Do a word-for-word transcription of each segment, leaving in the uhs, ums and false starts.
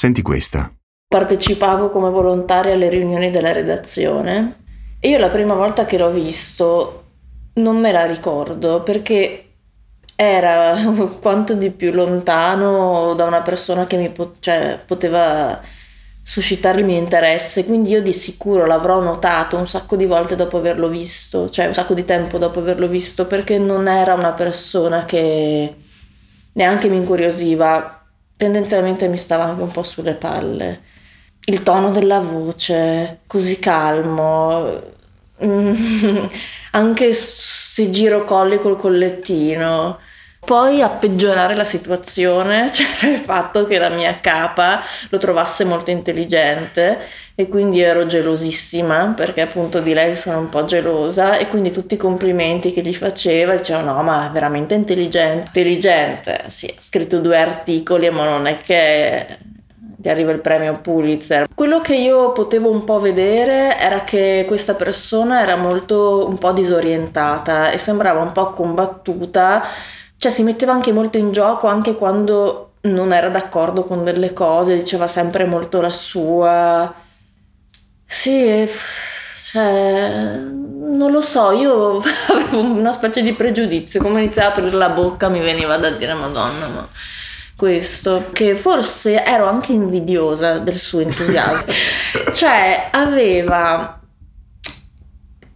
Senti questa. Partecipavo come volontaria alle riunioni della redazione e io la prima volta che l'ho visto non me la ricordo, perché era quanto di più lontano da una persona che mi po- cioè, poteva suscitare il mio interesse, quindi io di sicuro l'avrò notato un sacco di volte dopo averlo visto, cioè un sacco di tempo dopo averlo visto, perché non era una persona che neanche mi incuriosiva, tendenzialmente mi stava anche un po' sulle palle. Il tono della voce, così calmo, anche se giro colli col collettino. Poi a peggiorare la situazione c'era il fatto che la mia capa lo trovasse molto intelligente e quindi ero gelosissima, perché appunto di lei sono un po' gelosa, e quindi tutti i complimenti che gli faceva dicevo no, ma è veramente intelligente intelligente, sì, ha scritto due articoli ma non è che gli arriva il premio Pulitzer. Quello che io potevo un po' vedere era che questa persona era molto un po' disorientata e sembrava un po' combattuta. Cioè si metteva anche molto in gioco anche quando non era d'accordo con delle cose, diceva sempre molto la sua. Sì, cioè, non lo so, io avevo una specie di pregiudizio, come iniziava a aprire la bocca mi veniva da dire Madonna, ma questo, che forse ero anche invidiosa del suo entusiasmo. Cioè aveva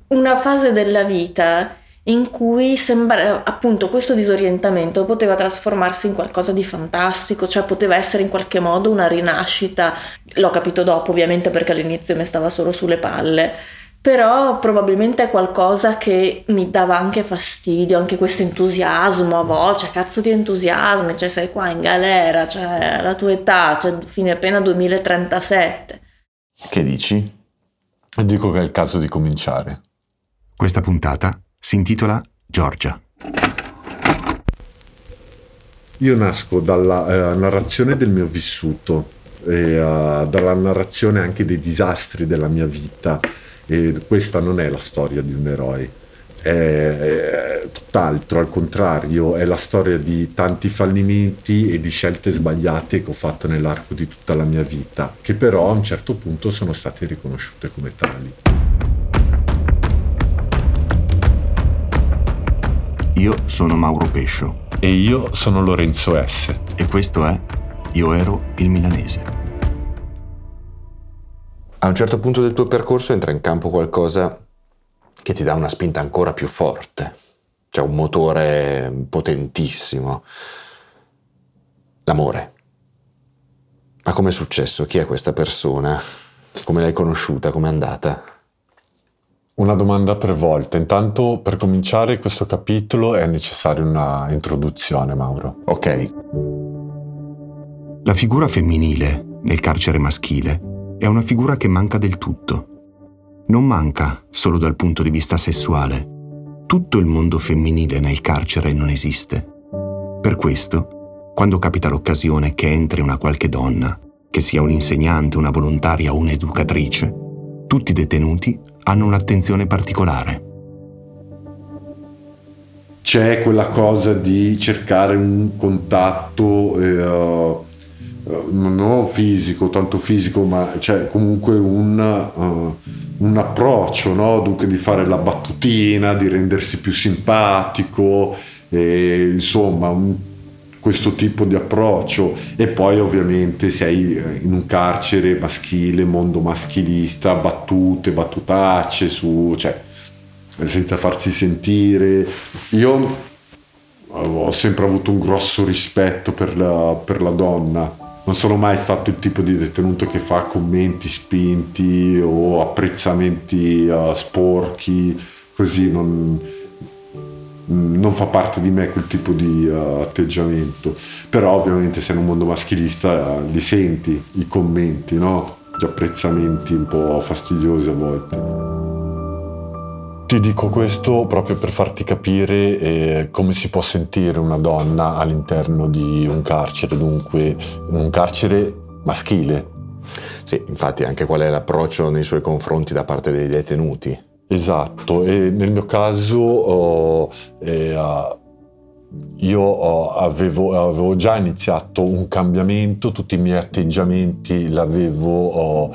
una fase della vita in cui sembra, appunto, questo disorientamento poteva trasformarsi in qualcosa di fantastico, cioè poteva essere in qualche modo una rinascita. L'ho capito dopo, ovviamente, perché all'inizio mi stava solo sulle palle, però probabilmente è qualcosa che mi dava anche fastidio, anche questo entusiasmo a voce, cazzo di entusiasmi, cioè sei qua in galera, cioè la tua età, cioè fine appena duemilatrentasette. Che dici? Dico che è il caso di cominciare. Questa puntata si intitola Giorgia. Io nasco dalla eh, narrazione del mio vissuto, e, eh, dalla narrazione anche dei disastri della mia vita, e questa non è la storia di un eroe, è, è tutt'altro, al contrario, è la storia di tanti fallimenti e di scelte sbagliate che ho fatto nell'arco di tutta la mia vita, che però a un certo punto sono state riconosciute come tali. Io sono Mauro Pescio. E io sono Lorenzo S. E questo è Io ero il milanese. A un certo punto del tuo percorso entra in campo qualcosa che ti dà una spinta ancora più forte. Cioè un motore potentissimo. L'amore. Ma com'è successo? Chi è questa persona? Come l'hai conosciuta? Com'è andata? Una domanda per volta. Intanto, per cominciare questo capitolo è necessaria una introduzione, Mauro. Ok. La figura femminile nel carcere maschile è una figura che manca del tutto. Non manca solo dal punto di vista sessuale. Tutto il mondo femminile nel carcere non esiste. Per questo, quando capita l'occasione che entri una qualche donna, che sia un'insegnante, una volontaria o un'educatrice, tutti i detenuti hanno un'attenzione particolare. C'è quella cosa di cercare un contatto eh, uh, non fisico, tanto fisico, ma c'è comunque un, uh, un approccio, no? Dunque di fare la battutina, di rendersi più simpatico, e, insomma un, questo tipo di approccio. E poi ovviamente sei in un carcere maschile, mondo maschilista, battute, battutacce su, cioè senza farsi sentire. Io ho sempre avuto un grosso rispetto per la, per la donna, non sono mai stato il tipo di detenuto che fa commenti spinti o apprezzamenti uh, sporchi, così non... non fa parte di me quel tipo di uh, atteggiamento. Però ovviamente se in un mondo maschilista uh, li senti i commenti, no? Gli apprezzamenti un po' fastidiosi a volte. Ti dico questo proprio per farti capire eh, come si può sentire una donna all'interno di un carcere, dunque un carcere maschile. Sì, infatti anche qual è l'approccio nei suoi confronti da parte dei detenuti. Esatto, e nel mio caso oh, eh, Io avevo, avevo già iniziato un cambiamento, tutti i miei atteggiamenti l'avevo uh,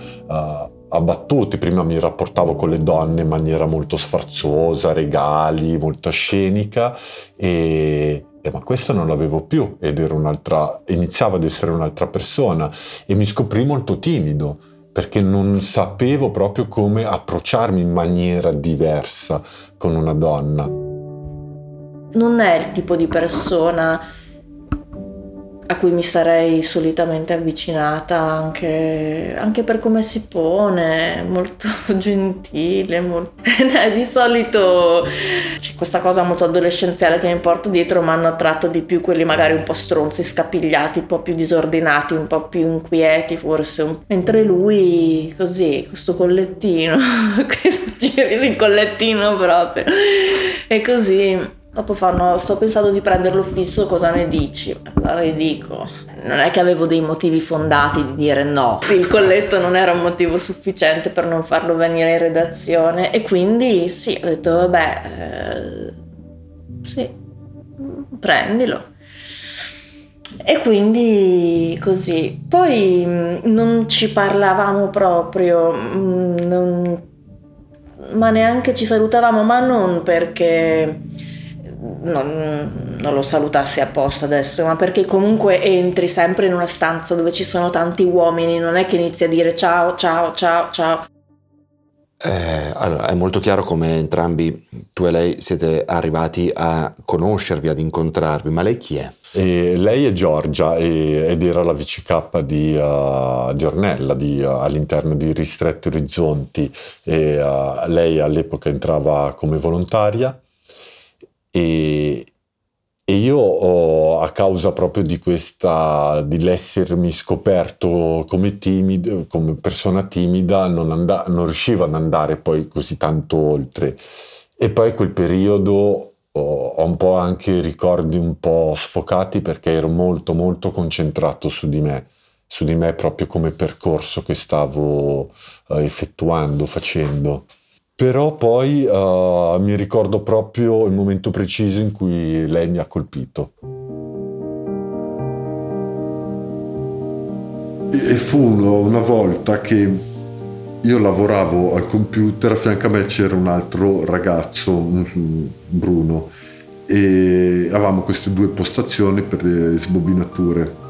abbattuti. Prima mi rapportavo con le donne in maniera molto sfarzosa, regali, molto scenica, e, e ma questo non l'avevo più ed ero un'altra, iniziavo ad essere un'altra persona e mi scoprì molto timido perché non sapevo proprio come approcciarmi in maniera diversa con una donna. Non è il tipo di persona a cui mi sarei solitamente avvicinata, anche, anche per come si pone, molto gentile, molto... di solito c'è questa cosa molto adolescenziale che mi porto dietro, ma hanno attratto di più quelli magari un po' stronzi, scapigliati, un po' più disordinati, un po' più inquieti forse, mentre lui così, questo collettino, questo girisi il collettino proprio, e così... Dopo fanno, sto pensando di prenderlo fisso, cosa ne dici? Allora gli dico, non è che avevo dei motivi fondati di dire no. Sì, il colletto non era un motivo sufficiente per non farlo venire in redazione e quindi sì, ho detto vabbè, eh, sì, prendilo. E quindi così. Poi non ci parlavamo proprio, non, ma neanche ci salutavamo, ma non perché... Non, non lo salutassi apposta adesso, ma perché comunque entri sempre in una stanza dove ci sono tanti uomini, non è che inizi a dire ciao, ciao, ciao, ciao. Eh, allora, è molto chiaro come entrambi, tu e lei, siete arrivati a conoscervi, ad incontrarvi, ma lei chi è? E lei è Giorgia e, ed era la V C K di, uh, di Ornella di, uh, all'interno di Ristretti Orizzonti e uh, lei all'epoca entrava come volontaria. E, e io oh, a causa proprio di questa di l'essermi scoperto come timido, come persona timida, non, and- non riuscivo ad andare poi così tanto oltre. E poi quel periodo oh, ho un po' anche ricordi un po' sfocati perché ero molto molto concentrato su di me, su di me proprio come percorso che stavo eh, effettuando, facendo. Però poi uh, mi ricordo proprio il momento preciso in cui lei mi ha colpito. E fu una volta che io lavoravo al computer, a fianco a me c'era un altro ragazzo, Bruno, e avevamo queste due postazioni per le sbobinature.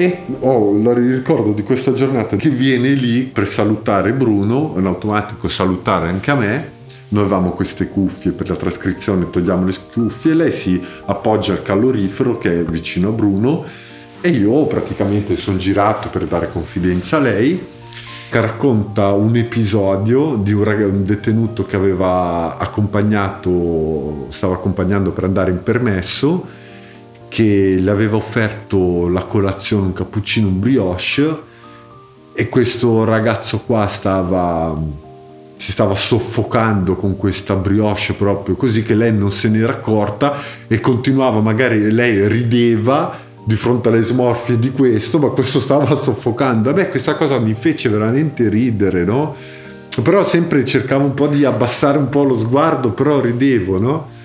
E ho il ricordo di questa giornata che viene lì per salutare Bruno, in automatico salutare anche a me. Noi avevamo queste cuffie per la trascrizione, togliamo le cuffie, lei si appoggia al calorifero che è vicino a Bruno e io praticamente sono girato per dare confidenza a lei, che racconta un episodio di un, rag- un detenuto che aveva accompagnato, stava accompagnando per andare in permesso, che le aveva offerto la colazione, un cappuccino, un brioche, e questo ragazzo qua stava, si stava soffocando con questa brioche proprio così che lei non se n'era accorta e continuava, magari lei rideva di fronte alle smorfie di questo, ma questo stava soffocando. A me questa cosa mi fece veramente ridere, no? Però sempre cercavo un po' di abbassare un po' lo sguardo, però ridevo, no?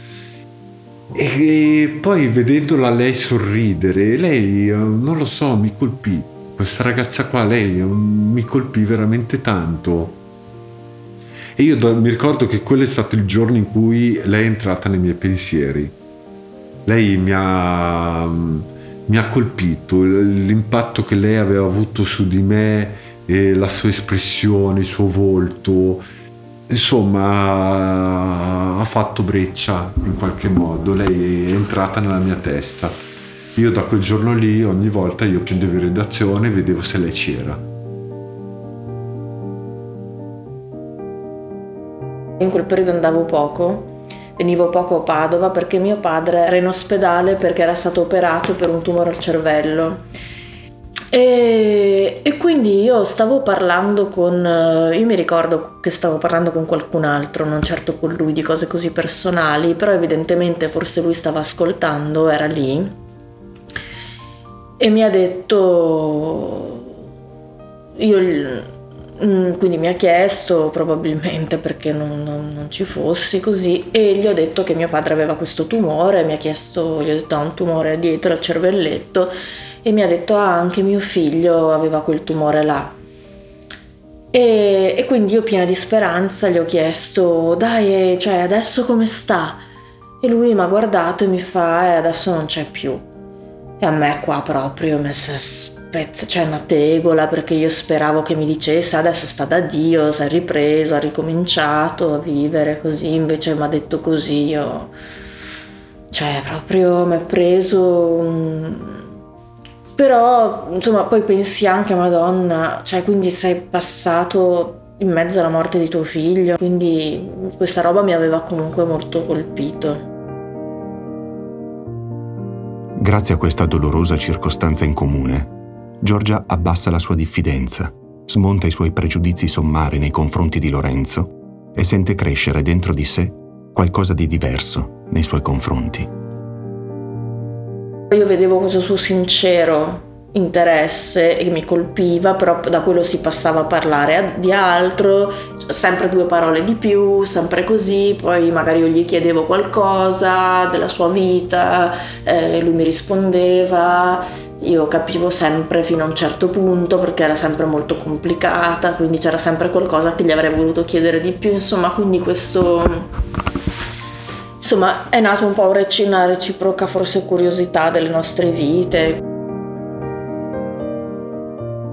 E poi vedendola lei sorridere, lei, non lo so, mi colpì. Questa ragazza qua, lei mi colpì veramente tanto. E io do, mi ricordo che quello è stato il giorno in cui lei è entrata nei miei pensieri. Lei mi ha, mi ha colpito, l'impatto che lei aveva avuto su di me, e la sua espressione, il suo volto. Insomma, ha fatto breccia in qualche modo, lei è entrata nella mia testa. Io da quel giorno lì, ogni volta io prendevo in redazione e vedevo se lei c'era. In quel periodo andavo poco, venivo poco a Padova perché mio padre era in ospedale perché era stato operato per un tumore al cervello. E, e quindi io stavo parlando con, io mi ricordo che stavo parlando con qualcun altro, non certo con lui, di cose così personali, però evidentemente forse lui stava ascoltando, era lì, e mi ha detto, io Mm, quindi mi ha chiesto, probabilmente perché non, non, non ci fossi, così, e gli ho detto che mio padre aveva questo tumore, mi ha chiesto, gli ho detto ha un tumore dietro al cervelletto, e mi ha detto ah, anche mio figlio aveva quel tumore là. E, e quindi io, piena di speranza, gli ho chiesto dai, cioè adesso come sta? E lui mi ha guardato e mi fa eh, adesso non c'è più. E a me qua proprio mi si spezza, cioè una tegola, perché io speravo che mi dicesse adesso sta da Dio, si è ripreso, ha ricominciato a vivere così, invece mi ha detto così. Io, cioè proprio mi ha preso un... Però insomma poi pensi anche Madonna, cioè quindi sei passato in mezzo alla morte di tuo figlio, quindi questa roba mi aveva comunque molto colpito. Grazie a questa dolorosa circostanza in comune, Giorgia abbassa la sua diffidenza, smonta i suoi pregiudizi sommari nei confronti di Lorenzo e sente crescere dentro di sé qualcosa di diverso nei suoi confronti. Io vedevo questo suo sincero interesse che mi colpiva, però da quello si passava a parlare di altro, sempre due parole di più, sempre così. Poi magari io gli chiedevo qualcosa della sua vita, eh, lui mi rispondeva, io capivo sempre fino a un certo punto perché era sempre molto complicata, quindi c'era sempre qualcosa che gli avrei voluto chiedere di più, insomma. Quindi questo... Insomma, è nato un po' una reciproca forse curiosità delle nostre vite.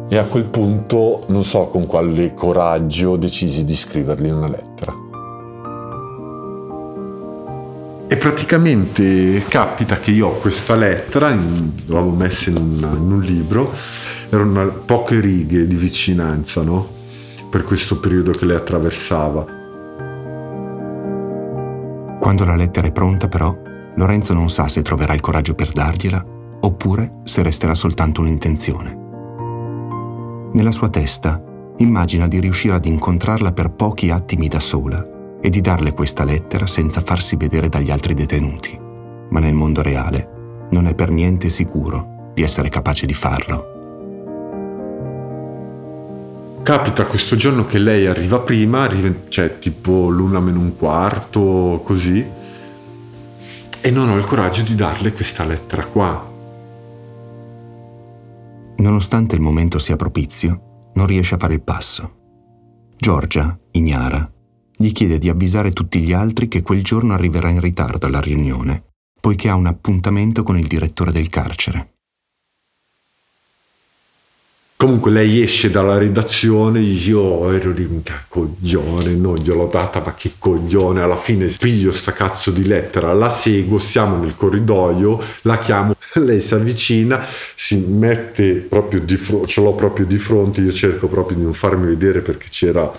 E a quel punto, non so con quale coraggio, decisi di scrivergli una lettera. E praticamente capita che io ho questa lettera, l'avevo messa in un, in un libro, erano poche righe di vicinanza, no? Per questo periodo che lei attraversava. Quando la lettera è pronta, però, Lorenzo non sa se troverà il coraggio per dargliela oppure se resterà soltanto un'intenzione. Nella sua testa immagina di riuscire ad incontrarla per pochi attimi da sola e di darle questa lettera senza farsi vedere dagli altri detenuti. Ma nel mondo reale non è per niente sicuro di essere capace di farlo. Capita questo giorno che lei arriva prima, arriva, cioè tipo l'una meno un quarto, così, e non ho il coraggio di darle questa lettera qua. Nonostante il momento sia propizio, non riesce a fare il passo. Giorgia, ignara, gli chiede di avvisare tutti gli altri che quel giorno arriverà in ritardo alla riunione, poiché ha un appuntamento con il direttore del carcere. Comunque lei esce dalla redazione, io ero lì, coglione, no, gliel'ho data, ma che coglione, alla fine piglio sta cazzo di lettera, la seguo, siamo nel corridoio, la chiamo, lei si avvicina, si mette proprio di fronte, ce l'ho proprio di fronte, io cerco proprio di non farmi vedere perché c'era,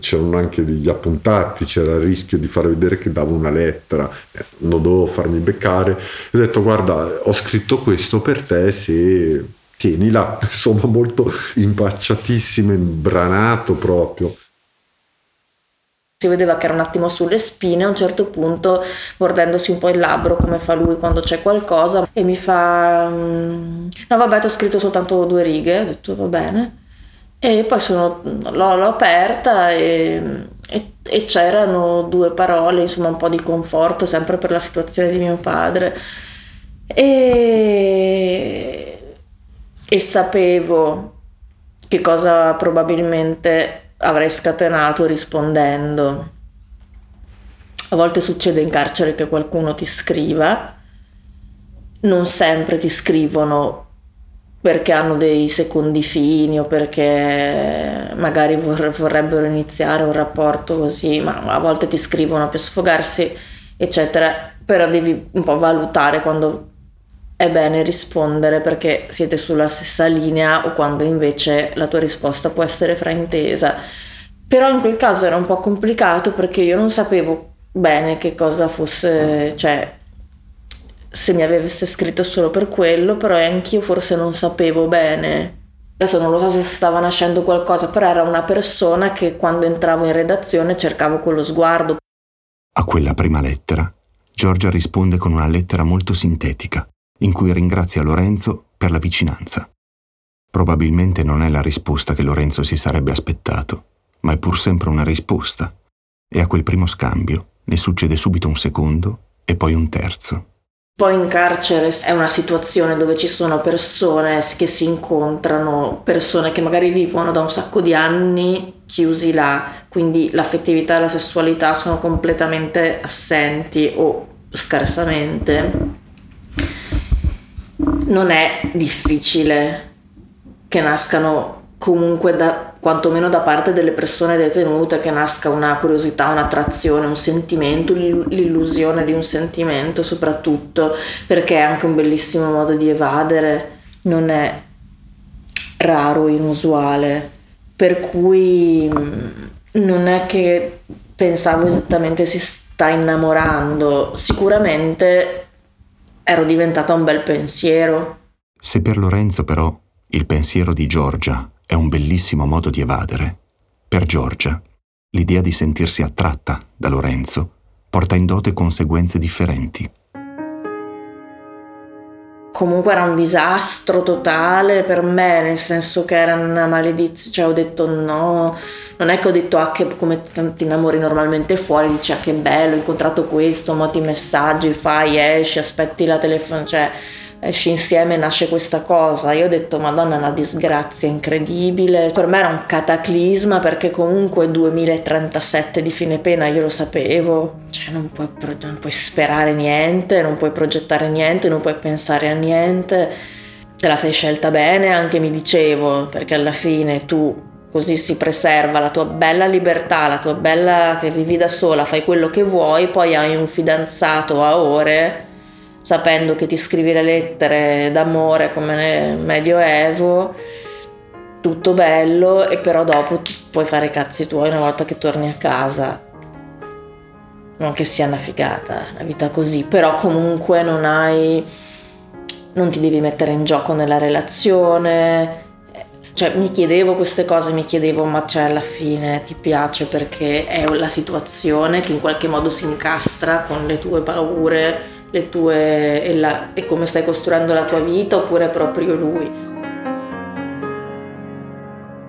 c'erano anche degli appuntati, c'era il rischio di far vedere che davo una lettera, non dovevo farmi beccare, ho detto guarda, ho scritto questo per te, se... tienila, insomma molto impacciatissimo, imbranato proprio. Si vedeva che era un attimo sulle spine, a un certo punto mordendosi un po' il labbro come fa lui quando c'è qualcosa, e mi fa no vabbè, ti ho scritto soltanto due righe, ho detto va bene, e poi sono, l'ho, l'ho aperta e, e, e c'erano due parole, insomma un po' di conforto sempre per la situazione di mio padre, e e sapevo che cosa probabilmente avrei scatenato rispondendo. A volte succede in carcere che qualcuno ti scriva, non sempre ti scrivono perché hanno dei secondi fini o perché magari vor- vorrebbero iniziare un rapporto così, ma a volte ti scrivono per sfogarsi, eccetera, però devi un po' valutare quando è bene rispondere perché siete sulla stessa linea o quando invece la tua risposta può essere fraintesa. Però in quel caso era un po' complicato perché io non sapevo bene che cosa fosse, cioè se mi avesse scritto solo per quello, però anch'io forse non sapevo bene. Adesso non lo so se stava nascendo qualcosa, però era una persona che quando entravo in redazione cercavo quello sguardo. A quella prima lettera, Giorgia risponde con una lettera molto sintetica, in cui ringrazia Lorenzo per la vicinanza. Probabilmente non è la risposta che Lorenzo si sarebbe aspettato, ma è pur sempre una risposta. E a quel primo scambio ne succede subito un secondo e poi un terzo. Poi in carcere è una situazione dove ci sono persone che si incontrano, persone che magari vivono da un sacco di anni chiusi là, quindi l'affettività e la sessualità sono completamente assenti o scarsamente. Non è difficile che nascano comunque da, quantomeno da parte delle persone detenute, che nasca una curiosità, un'attrazione, un sentimento, l'illusione di un sentimento soprattutto, perché è anche un bellissimo modo di evadere, non è raro, inusuale, per cui non è che pensavo esattamente si sta innamorando, sicuramente ero diventata un bel pensiero. Se per Lorenzo però il pensiero di Giorgia è un bellissimo modo di evadere, per Giorgia l'idea di sentirsi attratta da Lorenzo porta in dote conseguenze differenti. Comunque era un disastro totale per me, nel senso che era una maledizione, cioè ho detto no, non è che ho detto ah che come tanti innamori normalmente fuori, dici ah che bello, ho incontrato questo, mo ti messaggi, fai, esci, aspetti la telefonata, cioè esci insieme e nasce questa cosa. Io ho detto madonna, è una disgrazia incredibile, per me era un cataclisma, perché comunque duemilatrentasette di fine pena io lo sapevo, cioè non puoi, non puoi sperare niente, non puoi progettare niente, non puoi pensare a niente, te la sei scelta bene anche, mi dicevo, perché alla fine tu così si preserva la tua bella libertà, la tua bella, che vivi da sola, fai quello che vuoi, poi hai un fidanzato a ore, sapendo che ti scrivi le lettere d'amore come nel Medioevo, tutto bello, e però dopo puoi fare i cazzi tuoi una volta che torni a casa. Non che sia una figata, una vita così, però comunque non hai, non ti devi mettere in gioco nella relazione. Cioè mi chiedevo queste cose, mi chiedevo ma c'è alla fine ti piace perché è la situazione che in qualche modo si incastra con le tue paure, le tue e, la, e come stai costruendo la tua vita, oppure proprio lui.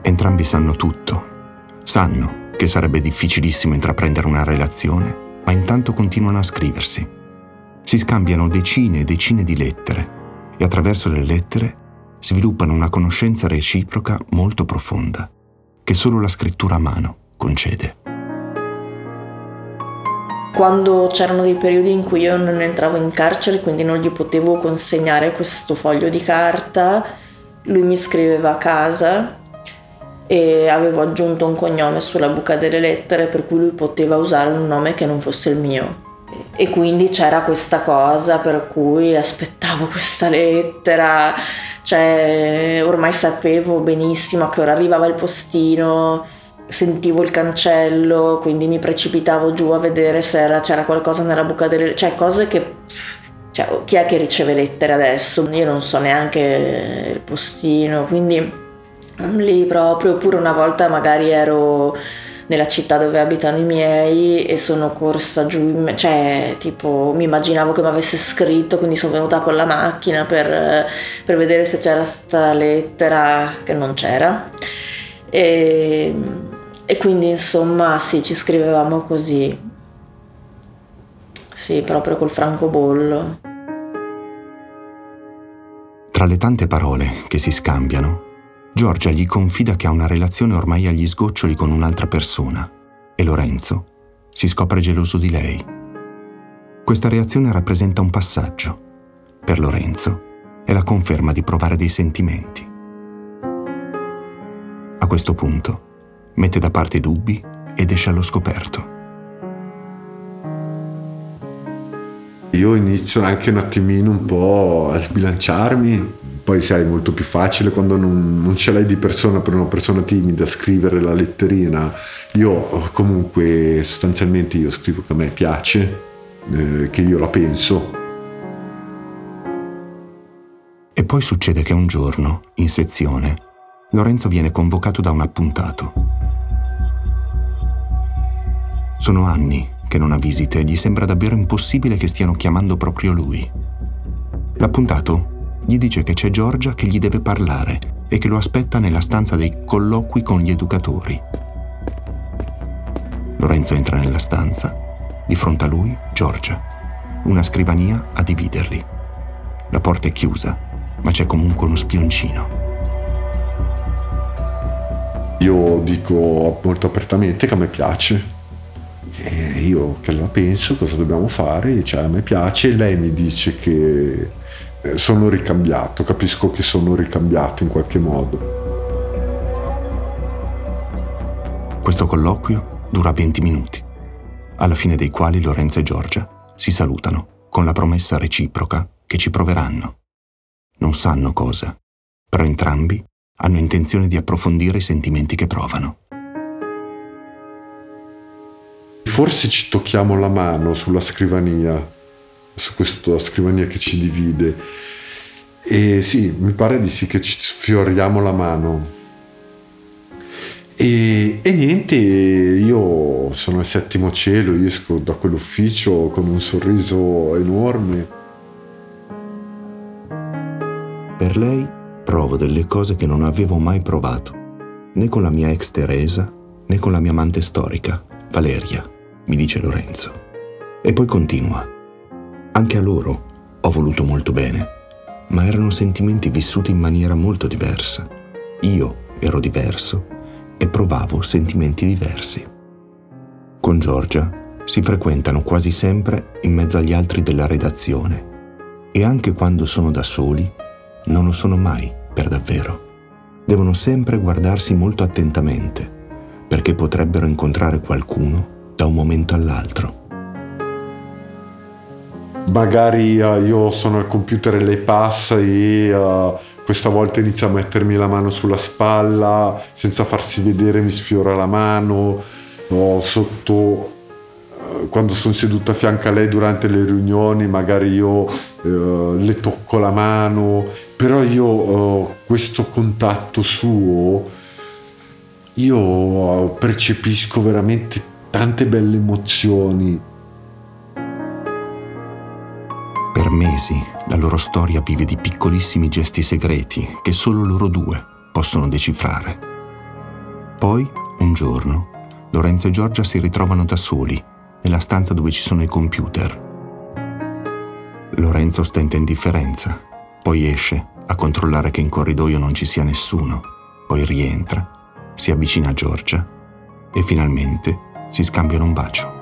Entrambi sanno tutto, sanno che sarebbe difficilissimo intraprendere una relazione, ma intanto continuano a scriversi. Si scambiano decine e decine di lettere e attraverso le lettere sviluppano una conoscenza reciproca molto profonda che solo la scrittura a mano concede. Quando c'erano dei periodi in cui io non entravo in carcere, quindi non gli potevo consegnare questo foglio di carta, lui mi scriveva a casa e avevo aggiunto un cognome sulla buca delle lettere, per cui lui poteva usare un nome che non fosse il mio. E quindi c'era questa cosa per cui aspettavo questa lettera, cioè ormai sapevo benissimo a che ora arrivava il postino, sentivo il cancello, quindi mi precipitavo giù a vedere se era, c'era qualcosa nella buca delle, cioè cose che, cioè, chi è che riceve lettere adesso? Io non so neanche il postino, quindi lì proprio. Oppure una volta magari ero nella città dove abitano i miei e sono corsa giù, cioè tipo mi immaginavo che mi avesse scritto, quindi sono venuta con la macchina per, per vedere se c'era sta lettera, che non c'era. E, e quindi insomma sì, ci scrivevamo così, sì, proprio col francobollo. Tra le tante parole che si scambiano, Giorgia gli confida che ha una relazione ormai agli sgoccioli con un'altra persona e Lorenzo si scopre geloso di lei. Questa reazione rappresenta un passaggio. Per Lorenzo è la conferma di provare dei sentimenti. A questo punto mette da parte i dubbi ed esce allo scoperto. Io inizio anche un attimino un po' a sbilanciarmi, poi sai, è molto più facile quando non, non ce l'hai di persona, per una persona timida, scrivere la letterina. Io comunque sostanzialmente io scrivo che a me piace, eh, che io la penso. E poi succede che un giorno, in sezione, Lorenzo viene convocato da un appuntato. Sono anni che non ha visite e gli sembra davvero impossibile che stiano chiamando proprio lui. L'appuntato gli dice che c'è Giorgia che gli deve parlare e che lo aspetta nella stanza dei colloqui con gli educatori. Lorenzo entra nella stanza. Di fronte a lui, Giorgia. Una scrivania a dividerli. La porta è chiusa, ma c'è comunque uno spioncino. Io dico molto apertamente che a me piace. E io che la penso, cosa dobbiamo fare? Cioè, a me piace. Lei mi dice che sono ricambiato, capisco che sono ricambiato in qualche modo. Questo colloquio dura venti minuti, alla fine dei quali Lorenzo e Giorgia si salutano con la promessa reciproca che ci proveranno. Non sanno cosa, però entrambi hanno intenzione di approfondire i sentimenti che provano. Forse ci tocchiamo la mano sulla scrivania, su questa scrivania che ci divide, e sì, mi pare di sì che ci sfioriamo la mano e, e niente, io sono al settimo cielo, io esco da quell'ufficio con un sorriso enorme. Per lei provo delle cose che non avevo mai provato, né con la mia ex Teresa, né con la mia amante storica, Valeria, mi dice Lorenzo. E poi continua. Anche a loro ho voluto molto bene, ma erano sentimenti vissuti in maniera molto diversa. Io ero diverso e provavo sentimenti diversi. Con Giorgia si frequentano quasi sempre in mezzo agli altri della redazione e anche quando sono da soli non lo sono mai per davvero. Devono sempre guardarsi molto attentamente perché potrebbero incontrare qualcuno da un momento all'altro. Magari uh, io sono al computer e lei passa e uh, questa volta inizia a mettermi la mano sulla spalla, senza farsi vedere mi sfiora la mano, oh, sotto, uh, quando sono seduta a fianco a lei durante le riunioni magari io uh, le tocco la mano, però io uh, questo contatto suo io uh, percepisco veramente tante belle emozioni. Per mesi la loro storia vive di piccolissimi gesti segreti che solo loro due possono decifrare. Poi, un giorno, Lorenzo e Giorgia si ritrovano da soli nella stanza dove ci sono i computer. Lorenzo stenta indifferenza, poi esce a controllare che in corridoio non ci sia nessuno, poi rientra, si avvicina a Giorgia e finalmente si scambiano un bacio.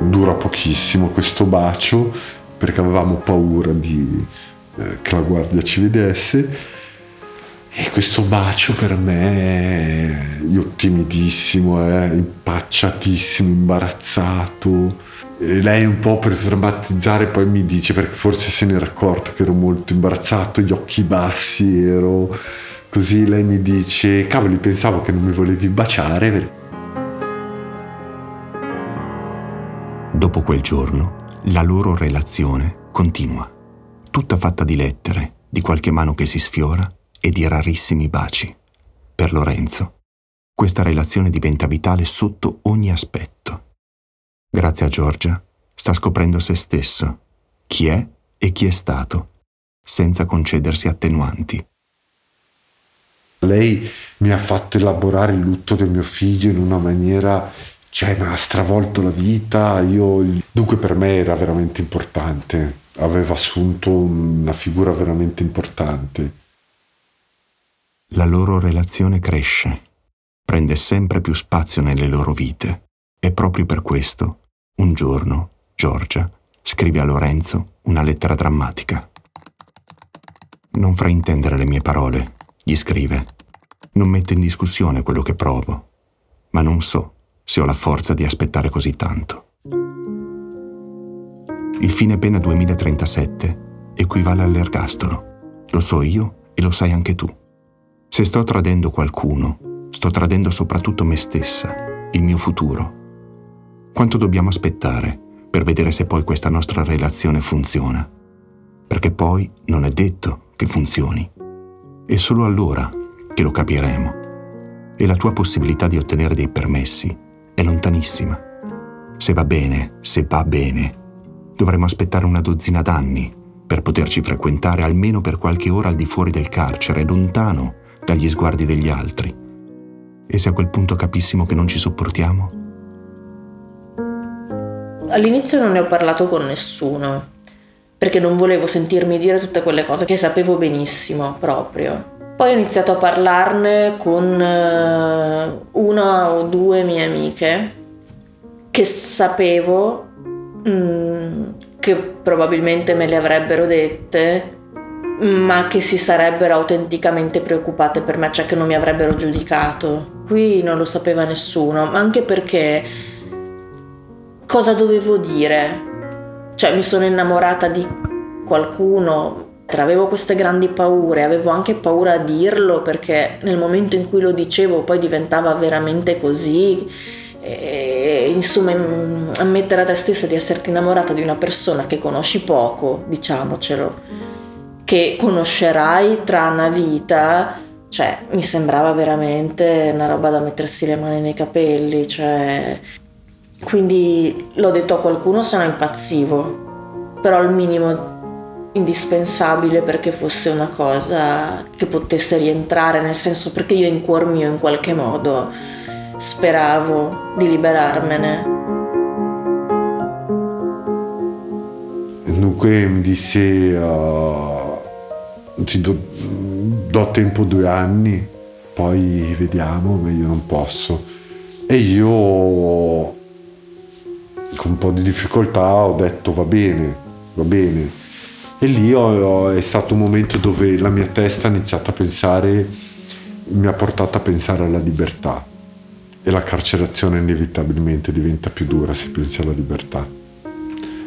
Dura pochissimo questo bacio perché avevamo paura di, eh, che la guardia ci vedesse, e questo bacio per me, io timidissimo, eh, impacciatissimo, imbarazzato, e lei un po' per sdrammatizzare poi mi dice, perché forse se ne era accorta che ero molto imbarazzato, gli occhi bassi ero così, lei mi dice: cavoli, pensavo che non mi volevi baciare perché... Dopo quel giorno, la loro relazione continua, tutta fatta di lettere, di qualche mano che si sfiora e di rarissimi baci. Per Lorenzo, questa relazione diventa vitale sotto ogni aspetto. Grazie a Giorgia, sta scoprendo se stesso, chi è e chi è stato, senza concedersi attenuanti. Lei mi ha fatto elaborare il lutto del mio figlio in una maniera... cioè, mi ha stravolto la vita. Io, dunque, per me era veramente importante, aveva assunto una figura veramente importante. La loro relazione cresce, prende sempre più spazio nelle loro vite e proprio per questo un giorno Giorgia scrive a Lorenzo una lettera drammatica. Non fraintendere le mie parole, gli scrive. Non metto in discussione quello che provo, ma non so se ho la forza di aspettare così tanto. Il fine pena duemilatrentasette equivale all'ergastolo. Lo so io e lo sai anche tu. Se sto tradendo qualcuno, sto tradendo soprattutto me stessa, il mio futuro. Quanto dobbiamo aspettare per vedere se poi questa nostra relazione funziona? Perché poi non è detto che funzioni. È solo allora che lo capiremo. E la tua possibilità di ottenere dei permessi è lontanissima. Se va bene, se va bene, dovremo aspettare una dozzina d'anni per poterci frequentare almeno per qualche ora al di fuori del carcere, lontano dagli sguardi degli altri. E se a quel punto capissimo che non ci sopportiamo? All'inizio non ne ho parlato con nessuno, perché non volevo sentirmi dire tutte quelle cose che sapevo benissimo proprio. Poi ho iniziato a parlarne con una o due mie amiche che sapevo mm, che probabilmente me le avrebbero dette, ma che si sarebbero autenticamente preoccupate per me, cioè che non mi avrebbero giudicato. Qui non lo sapeva nessuno, ma anche perché cosa dovevo dire? Cioè, mi sono innamorata di qualcuno. Avevo queste grandi paure, avevo anche paura a dirlo, perché nel momento in cui lo dicevo poi diventava veramente così. E, insomma, ammettere a te stessa di esserti innamorata di una persona che conosci poco, diciamocelo, che conoscerai tra una vita, cioè mi sembrava veramente una roba da mettersi le mani nei capelli, cioè. Quindi l'ho detto a qualcuno, se no impazzivo, però al minimo indispensabile, perché fosse una cosa che potesse rientrare, nel senso, perché io in cuor mio in qualche modo speravo di liberarmene. Dunque mi disse uh, ti do, do tempo due anni, poi vediamo, ma io non posso. E io con un po' di difficoltà ho detto va bene, va bene. E lì ho, è stato un momento dove la mia testa ha iniziato a pensare, mi ha portato a pensare alla libertà, e la carcerazione inevitabilmente diventa più dura se pensi alla libertà,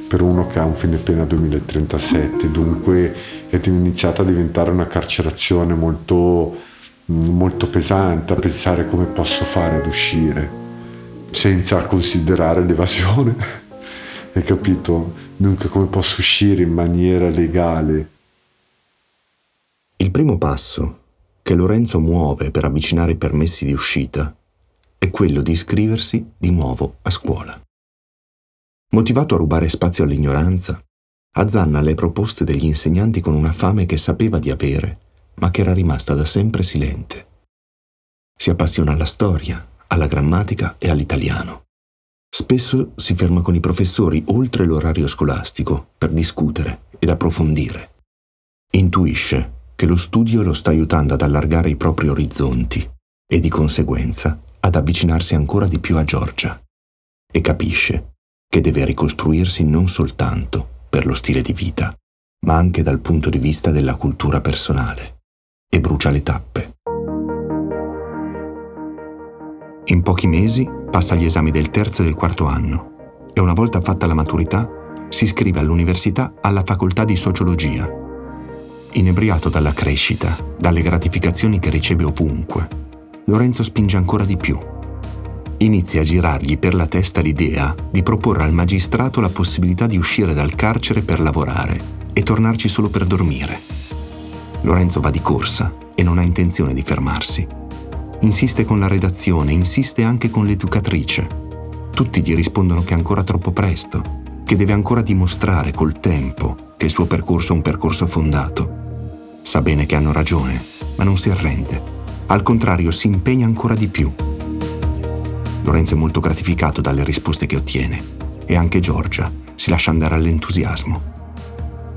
per uno che ha un fine pena duemilatrentasette, dunque è iniziata a diventare una carcerazione molto, molto pesante, a pensare come posso fare ad uscire senza considerare l'evasione. Hai capito? Dunque come posso uscire in maniera legale? Il primo passo che Lorenzo muove per avvicinare i permessi di uscita è quello di iscriversi di nuovo a scuola. Motivato a rubare spazio all'ignoranza, azzanna le proposte degli insegnanti con una fame che sapeva di avere, ma che era rimasta da sempre silente. Si appassiona alla storia, alla grammatica e all'italiano. Spesso si ferma con i professori oltre l'orario scolastico per discutere ed approfondire. Intuisce che lo studio lo sta aiutando ad allargare i propri orizzonti e di conseguenza ad avvicinarsi ancora di più a Giorgia, e capisce che deve ricostruirsi non soltanto per lo stile di vita, ma anche dal punto di vista della cultura personale, e brucia le tappe. In pochi mesi passa agli esami del terzo e del quarto anno e, una volta fatta la maturità, si iscrive all'università alla facoltà di sociologia. Inebriato dalla crescita, dalle gratificazioni che riceve ovunque, Lorenzo spinge ancora di più. Inizia a girargli per la testa l'idea di proporre al magistrato la possibilità di uscire dal carcere per lavorare e tornarci solo per dormire. Lorenzo va di corsa e non ha intenzione di fermarsi. Insiste con la redazione, insiste anche con l'educatrice. Tutti gli rispondono che è ancora troppo presto, che deve ancora dimostrare col tempo che il suo percorso è un percorso fondato. Sa bene che hanno ragione, ma non si arrende. Al contrario, si impegna ancora di più. Lorenzo è molto gratificato dalle risposte che ottiene, e anche Giorgia si lascia andare all'entusiasmo.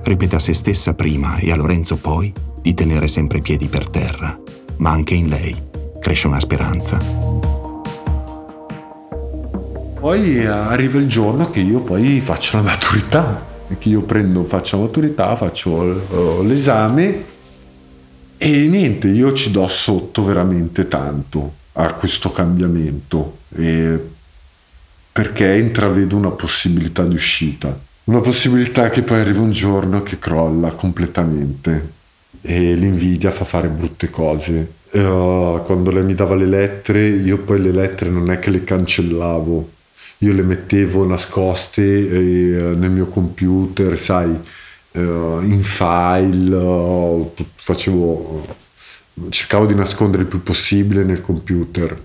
Ripete a se stessa prima e a Lorenzo poi di tenere sempre i piedi per terra, ma anche in lei cresce una speranza. Poi arriva il giorno che io poi faccio la maturità, che io prendo, faccio la maturità, faccio l'esame, e niente, io ci do sotto veramente tanto a questo cambiamento, e perché intravedo una possibilità di uscita, una possibilità che poi arriva un giorno che crolla completamente, e l'invidia fa fare brutte cose. Uh, quando lei mi dava le lettere, io poi le lettere non è che le cancellavo, io le mettevo nascoste eh, nel mio computer, sai, uh, in file, uh, facevo, uh, cercavo di nascondere il più possibile nel computer.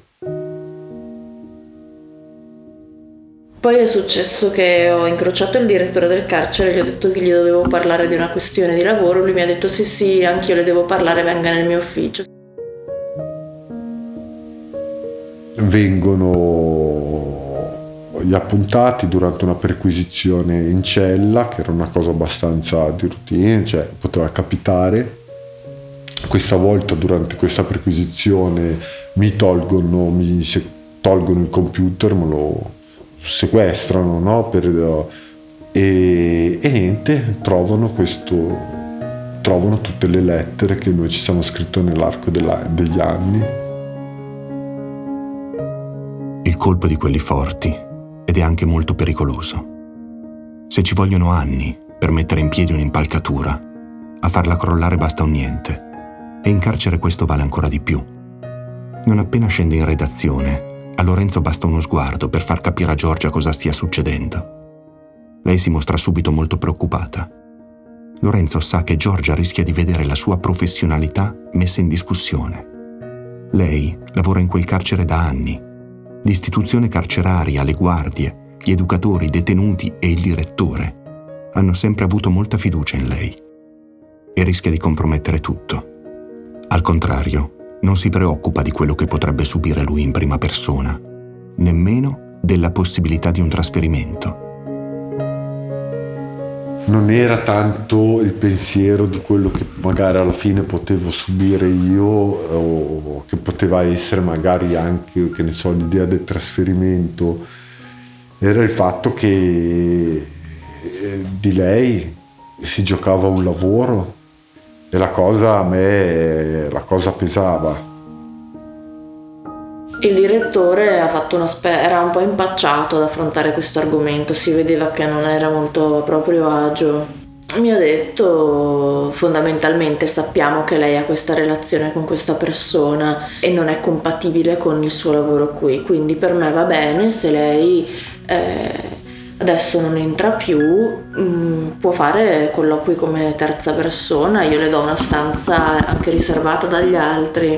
Poi è successo che ho incrociato il direttore del carcere, gli ho detto che gli dovevo parlare di una questione di lavoro, lui mi ha detto sì sì, anch'io le devo parlare, venga nel mio ufficio. Vengono gli appuntati durante una perquisizione in cella, che era una cosa abbastanza di routine, cioè poteva capitare. Questa volta durante questa perquisizione mi tolgono, mi se, tolgono il computer, me lo sequestrano, no? Per, e, e niente, trovano questo trovano tutte le lettere che noi ci siamo scritte nell'arco della, degli anni. Il colpo di quelli forti, ed è anche molto pericoloso. Se ci vogliono anni per mettere in piedi un'impalcatura, a farla crollare basta un niente. E in carcere questo vale ancora di più. Non appena scende in redazione, a Lorenzo basta uno sguardo per far capire a Giorgia cosa stia succedendo. Lei si mostra subito molto preoccupata. Lorenzo sa che Giorgia rischia di vedere la sua professionalità messa in discussione. Lei lavora in quel carcere da anni. L'istituzione carceraria, le guardie, gli educatori, i detenuti e il direttore hanno sempre avuto molta fiducia in lei e rischia di compromettere tutto. Al contrario, non si preoccupa di quello che potrebbe subire lui in prima persona, nemmeno della possibilità di un trasferimento. Non era tanto il pensiero di quello che magari alla fine potevo subire io, o che poteva essere magari anche, che ne so, l'idea del trasferimento. Era il fatto che di lei si giocava un lavoro. E la cosa a me, la cosa pesava. Il direttore ha fatto una spe- era un po' impacciato ad affrontare questo argomento, si vedeva che non era molto a proprio agio. Mi ha detto fondamentalmente sappiamo che lei ha questa relazione con questa persona e non è compatibile con il suo lavoro qui, quindi per me va bene se lei... Eh, adesso non entra più, può fare colloqui come terza persona, io le do una stanza anche riservata dagli altri.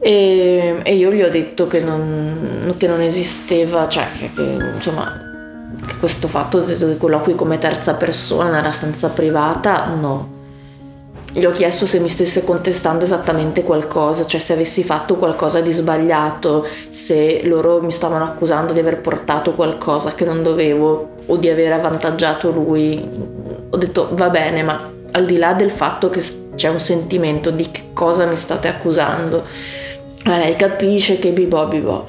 E, e io gli ho detto che non, che non esisteva, cioè che, che insomma che questo fatto di colloqui come terza persona nella stanza privata, no. Gli ho chiesto se mi stesse contestando esattamente qualcosa, cioè se avessi fatto qualcosa di sbagliato, se loro mi stavano accusando di aver portato qualcosa che non dovevo o di aver avvantaggiato lui. Ho detto va bene, ma al di là del fatto che c'è un sentimento di che cosa mi state accusando, ma lei capisce che bibò bibò.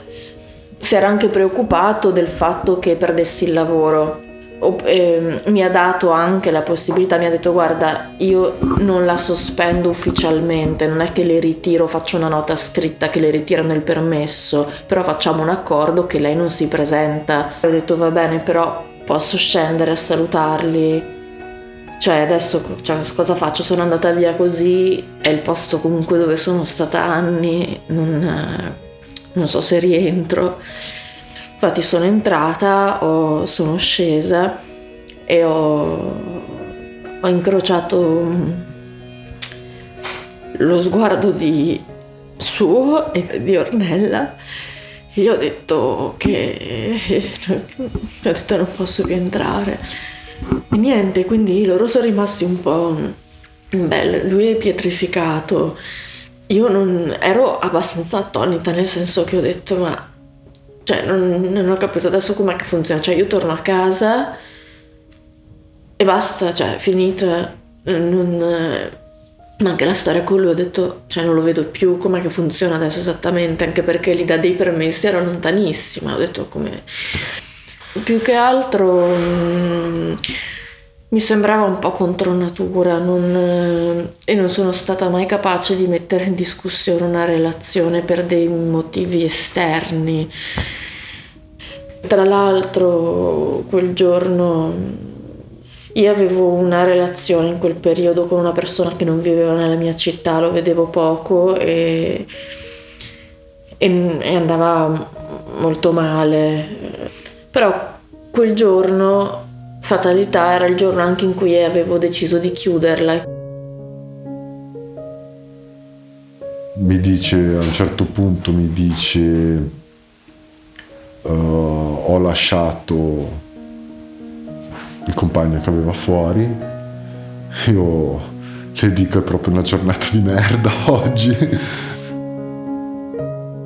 Si era anche preoccupato del fatto che perdessi il lavoro. Mi ha dato anche la possibilità, mi ha detto guarda io non la sospendo ufficialmente, non è che le ritiro, faccio una nota scritta che le ritirano il permesso, però facciamo un accordo che lei non si presenta. Ho detto va bene, però posso scendere a salutarli, cioè adesso cioè, cosa faccio, sono andata via così, è il posto comunque dove sono stata anni, non, non so se rientro. Infatti sono entrata, ho, sono scesa e ho, ho incrociato lo sguardo di suo e di Ornella e gli ho detto che, che, che non posso più entrare. E niente, quindi loro sono rimasti un po' belli, lui è pietrificato. Io non ero abbastanza attonita, nel senso che ho detto ma... Cioè, non, non ho capito adesso com'è che funziona. Cioè, io torno a casa e basta, cioè, finita. Non... Ma anche la storia con lui, ho detto, cioè, non lo vedo più, com'è che funziona adesso esattamente, anche perché l'idea dei permessi era lontanissima. Ho detto, come... Più che altro mh, mi sembrava un po' contro natura, non... e non sono stata mai capace di mettere in discussione una relazione per dei motivi esterni. Tra l'altro quel giorno io avevo una relazione in quel periodo con una persona che non viveva nella mia città, lo vedevo poco e, e, e andava molto male. Però quel giorno, fatalità, era il giorno anche in cui avevo deciso di chiuderla. Mi dice, a un certo punto mi dice... Uh, ho lasciato il compagno che aveva fuori. Io le dico, è proprio una giornata di merda oggi.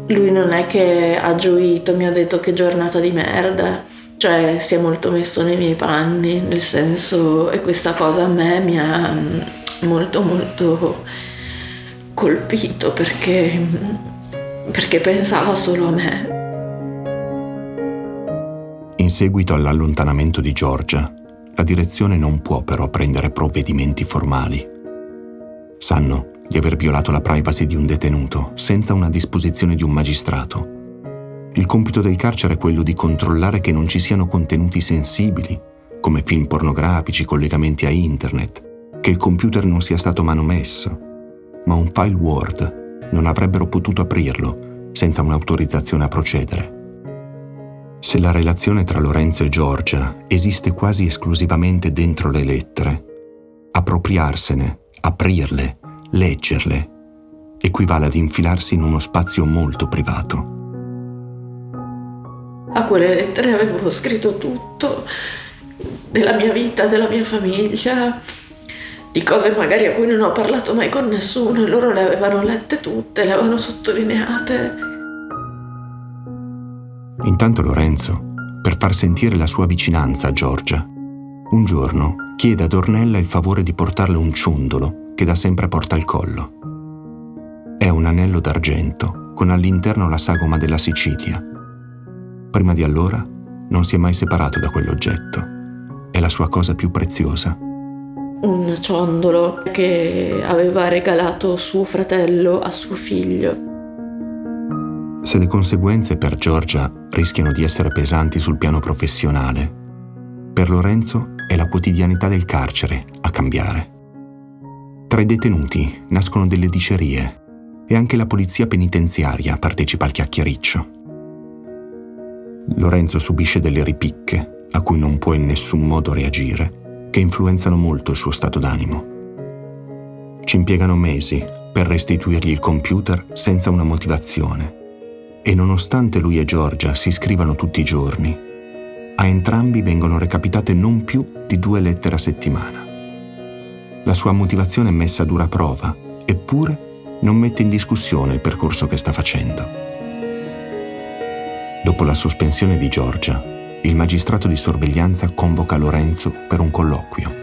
Lui non è che ha gioito, mi ha detto che giornata di merda, cioè si è molto messo nei miei panni, nel senso, e questa cosa a me mi ha molto molto colpito, perché, perché pensava solo a me. In seguito all'allontanamento di Giorgia, la direzione non può però prendere provvedimenti formali. Sanno di aver violato la privacy di un detenuto senza una disposizione di un magistrato. Il compito del carcere è quello di controllare che non ci siano contenuti sensibili, come film pornografici, collegamenti a internet, che il computer non sia stato manomesso, ma un file Word non avrebbero potuto aprirlo senza un'autorizzazione a procedere. Se la relazione tra Lorenzo e Giorgia esiste quasi esclusivamente dentro le lettere, appropriarsene, aprirle, leggerle, equivale ad infilarsi in uno spazio molto privato. A quelle lettere avevo scritto tutto, della mia vita, della mia famiglia, di cose magari a cui non ho parlato mai con nessuno, e loro le avevano lette tutte, le avevano sottolineate. Intanto Lorenzo, per far sentire la sua vicinanza a Giorgia, un giorno chiede ad Ornella il favore di portarle un ciondolo che da sempre porta al collo. È un anello d'argento con all'interno la sagoma della Sicilia. Prima di allora non si è mai separato da quell'oggetto. È la sua cosa più preziosa. Un ciondolo che aveva regalato suo fratello a suo figlio. Se le conseguenze per Giorgia rischiano di essere pesanti sul piano professionale, per Lorenzo è la quotidianità del carcere a cambiare. Tra i detenuti nascono delle dicerie e anche la polizia penitenziaria partecipa al chiacchiericcio. Lorenzo subisce delle ripicche a cui non può in nessun modo reagire, che influenzano molto il suo stato d'animo. Ci impiegano mesi per restituirgli il computer senza una motivazione e nonostante lui e Giorgia si scrivano tutti i giorni, a entrambi vengono recapitate non più di due lettere a settimana. La sua motivazione è messa a dura prova, eppure non mette in discussione il percorso che sta facendo. Dopo la sospensione di Giorgia, il magistrato di sorveglianza convoca Lorenzo per un colloquio.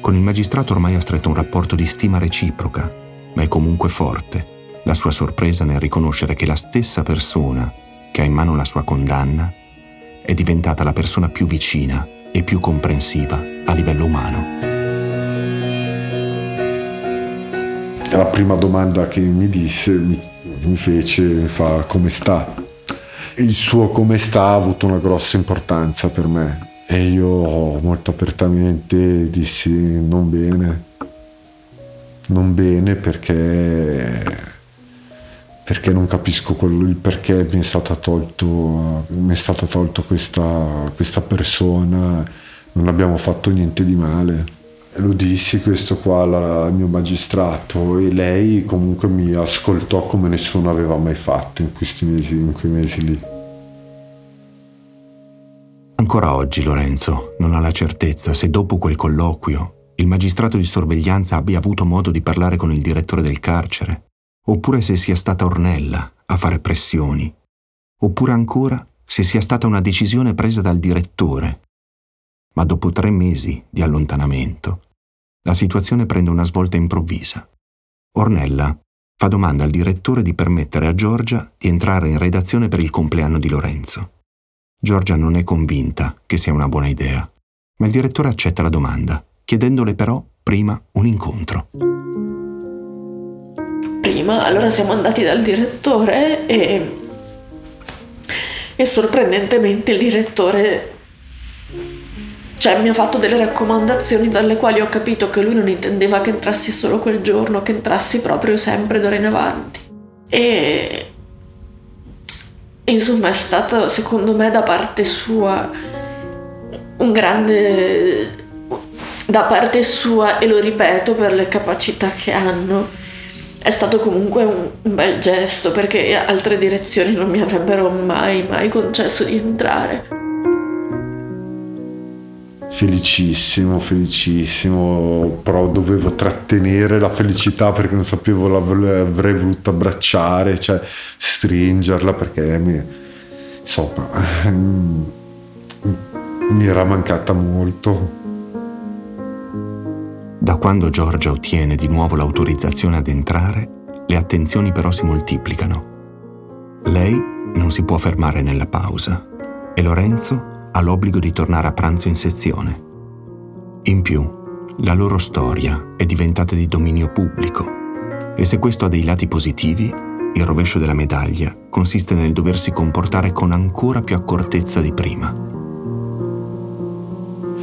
Con il magistrato ormai ha stretto un rapporto di stima reciproca, ma è comunque forte la sua sorpresa nel riconoscere che la stessa persona che ha in mano la sua condanna è diventata la persona più vicina e più comprensiva a livello umano. La prima domanda che mi disse, mi, mi fece, mi fa: come sta? Il suo come sta ha avuto una grossa importanza per me e io molto apertamente dissi non bene, non bene perché, perché non capisco quello, il perché mi è stata tolto, mi è stata tolto questa, questa persona, non abbiamo fatto niente di male. Lo dissi questo qua al mio magistrato e lei comunque mi ascoltò come nessuno aveva mai fatto in questi mesi, in quei mesi lì. Ancora oggi Lorenzo non ha la certezza se dopo quel colloquio il magistrato di sorveglianza abbia avuto modo di parlare con il direttore del carcere, oppure se sia stata Ornella a fare pressioni, oppure ancora se sia stata una decisione presa dal direttore. Ma dopo tre mesi di allontanamento, la situazione prende una svolta improvvisa. Ornella fa domanda al direttore di permettere a Giorgia di entrare in redazione per il compleanno di Lorenzo. Giorgia non è convinta che sia una buona idea, ma il direttore accetta la domanda, chiedendole però prima un incontro. Prima, allora siamo andati dal direttore e, e sorprendentemente il direttore, cioè, mi ha fatto delle raccomandazioni dalle quali ho capito che lui non intendeva che entrassi solo quel giorno, che entrassi proprio sempre d'ora in avanti. E insomma è stato, secondo me, da parte sua un grande, da parte sua, e lo ripeto per le capacità che hanno, è stato comunque un, un bel gesto, perché altre direzioni non mi avrebbero mai, mai concesso di entrare. Felicissimo, felicissimo, però dovevo trattenere la felicità perché non sapevo, l'avrei voluto abbracciare, cioè stringerla, perché mi, insomma, mi era mancata molto. Da quando Giorgia ottiene di nuovo l'autorizzazione ad entrare, le attenzioni però si moltiplicano. Lei non si può fermare nella pausa e Lorenzo ha l'obbligo di tornare a pranzo in sezione. In più, la loro storia è diventata di dominio pubblico e se questo ha dei lati positivi, il rovescio della medaglia consiste nel doversi comportare con ancora più accortezza di prima.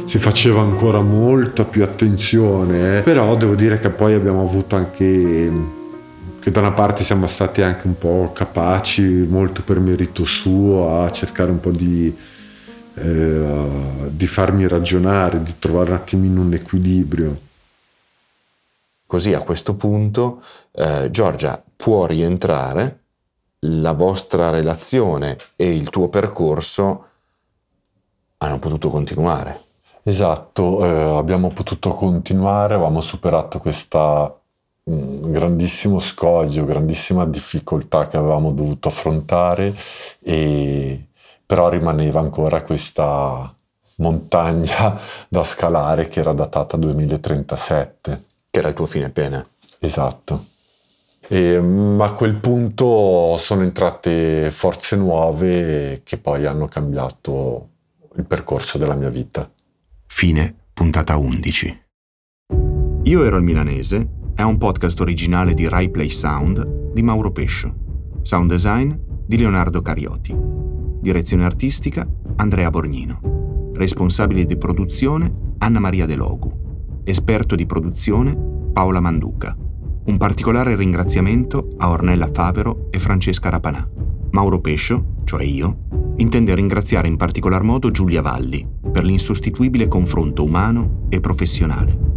Si faceva ancora molta più attenzione, eh? Però devo dire che poi abbiamo avuto anche... che da una parte siamo stati anche un po' capaci, molto per merito suo, a cercare un po' di... Eh, di farmi ragionare, di trovare un attimino un equilibrio. Così a questo punto eh, Giorgia può rientrare, la vostra relazione e il tuo percorso hanno potuto continuare. Esatto, eh, abbiamo potuto continuare, avevamo superato questa mh, grandissimo scoglio, grandissima difficoltà che avevamo dovuto affrontare e però rimaneva ancora questa montagna da scalare che era datata duemilatrentasette. Che era il tuo fine pena. Esatto. E, ma a quel punto sono entrate forze nuove che poi hanno cambiato il percorso della mia vita. Fine puntata undici. Io ero il Milanese è un podcast originale di Rai Play Sound di Mauro Pescio. Sound design di Leonardo Carioti. Direzione artistica Andrea Borgnino. Responsabile di produzione Anna Maria De Logu. Esperto di produzione Paola Manduca. Un particolare ringraziamento a Ornella Favero e Francesca Rapanà. Mauro Pescio, cioè io, intende ringraziare in particolar modo Giulia Valli per l'insostituibile confronto umano e professionale.